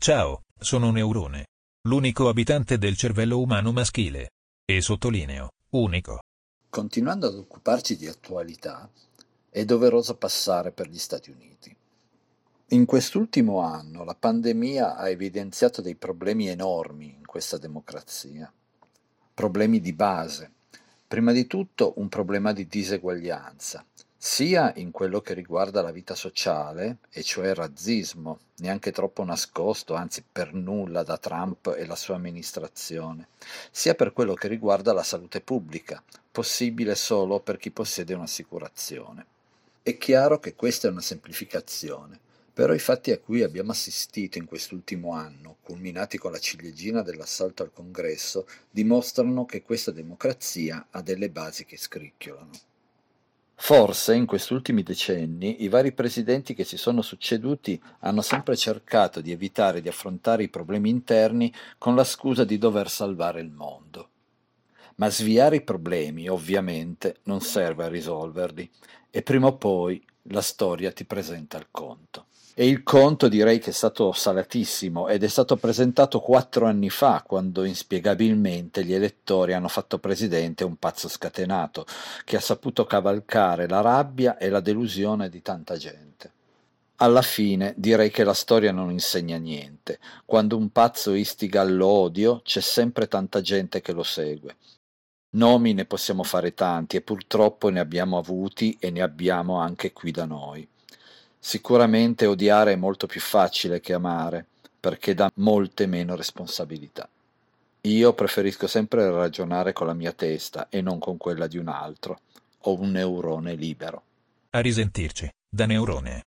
Ciao, sono Neurone. L'unico abitante del cervello umano maschile. E sottolineo, unico. Continuando ad occuparci di attualità, è doveroso passare per gli Stati Uniti. In quest'ultimo anno la pandemia ha evidenziato dei problemi enormi in questa democrazia. Problemi di base. Prima di tutto un problema di diseguaglianza, sia in quello che riguarda la vita sociale, e cioè il razzismo, neanche troppo nascosto, anzi per nulla, da Trump e la sua amministrazione, sia per quello che riguarda la salute pubblica, possibile solo per chi possiede un'assicurazione. È chiaro che questa è una semplificazione, però i fatti a cui abbiamo assistito in quest'ultimo anno, culminati con la ciliegina dell'assalto al Congresso, dimostrano che questa democrazia ha delle basi che scricchiolano. Forse in questi ultimi decenni i vari presidenti che si sono succeduti hanno sempre cercato di evitare di affrontare i problemi interni con la scusa di dover salvare il mondo. Ma sviare i problemi, ovviamente, non serve a risolverli, e prima o poi la storia ti presenta il conto. E il conto direi che è stato salatissimo ed è stato presentato 4 anni fa, quando inspiegabilmente gli elettori hanno fatto presidente un pazzo scatenato che ha saputo cavalcare la rabbia e la delusione di tanta gente. Alla fine direi che la storia non insegna niente. Quando un pazzo istiga all'odio c'è sempre tanta gente che lo segue. Nomi ne possiamo fare tanti e purtroppo ne abbiamo avuti e ne abbiamo anche qui da noi. Sicuramente odiare è molto più facile che amare, perché dà molte meno responsabilità. Io preferisco sempre ragionare con la mia testa e non con quella di un altro. Ho un neurone libero. A risentirci, da Neurone.